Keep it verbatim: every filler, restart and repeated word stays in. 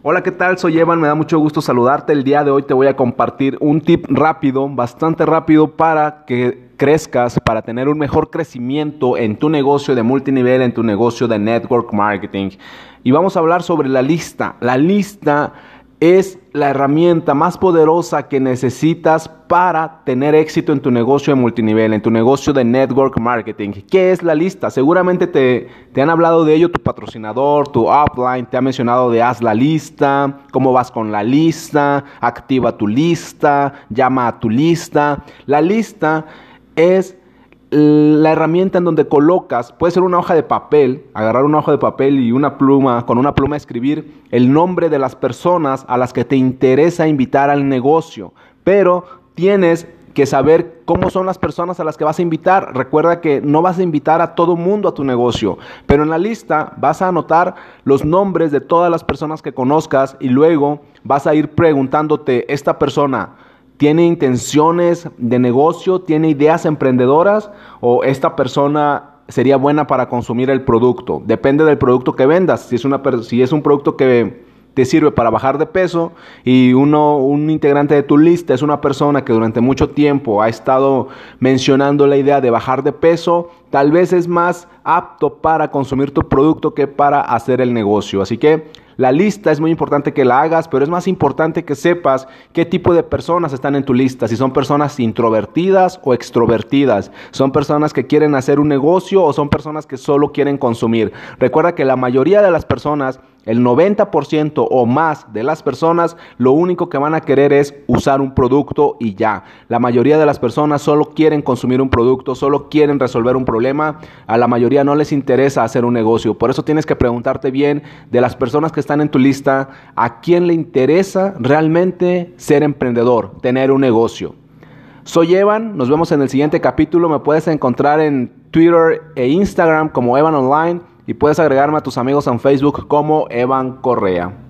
Hola, ¿qué tal? Soy Evan, me da mucho gusto saludarte. El día de hoy te voy a compartir un tip rápido, bastante rápido, para que crezcas, para tener un mejor crecimiento en tu negocio de multinivel, en tu negocio de network marketing. Y vamos a hablar sobre la lista. La lista es la herramienta más poderosa que necesitas para tener éxito en tu negocio de multinivel, en tu negocio de network marketing. ¿Qué es la lista? Seguramente te, te han hablado de ello tu patrocinador, tu upline, te ha mencionado de haz la lista, cómo vas con la lista, activa tu lista, llama a tu lista. La lista es la herramienta en donde colocas, puede ser una hoja de papel, agarrar una hoja de papel y una pluma, con una pluma escribir el nombre de las personas a las que te interesa invitar al negocio, pero tienes que saber cómo son las personas a las que vas a invitar. Recuerda que no vas a invitar a todo mundo a tu negocio, pero en la lista vas a anotar los nombres de todas las personas que conozcas y luego vas a ir preguntándote, esta persona, ¿tiene intenciones de negocio? ¿Tiene ideas emprendedoras? ¿O esta persona sería buena para consumir el producto? Depende del producto que vendas. Si es, una, si es un producto que te sirve para bajar de peso y uno, un integrante de tu lista es una persona que durante mucho tiempo ha estado mencionando la idea de bajar de peso, tal vez es más apto para consumir tu producto que para hacer el negocio. Así que la lista es muy importante que la hagas, pero es más importante que sepas qué tipo de personas están en tu lista, si son personas introvertidas o extrovertidas, son personas que quieren hacer un negocio o son personas que solo quieren consumir. Recuerda que la mayoría de las personas, el noventa por ciento o más de las personas, lo único que van a querer es usar un producto y ya. La mayoría de las personas solo quieren consumir un producto, solo quieren resolver un problema, a la mayoría no les interesa hacer un negocio. Por eso tienes que preguntarte bien de las personas que están en tu lista, ¿a quién le interesa realmente ser emprendedor, tener un negocio? Soy Evan, nos vemos en el siguiente capítulo. Me puedes encontrar en Twitter e Instagram como Evan Online y puedes agregarme a tus amigos en Facebook como Evan Correa.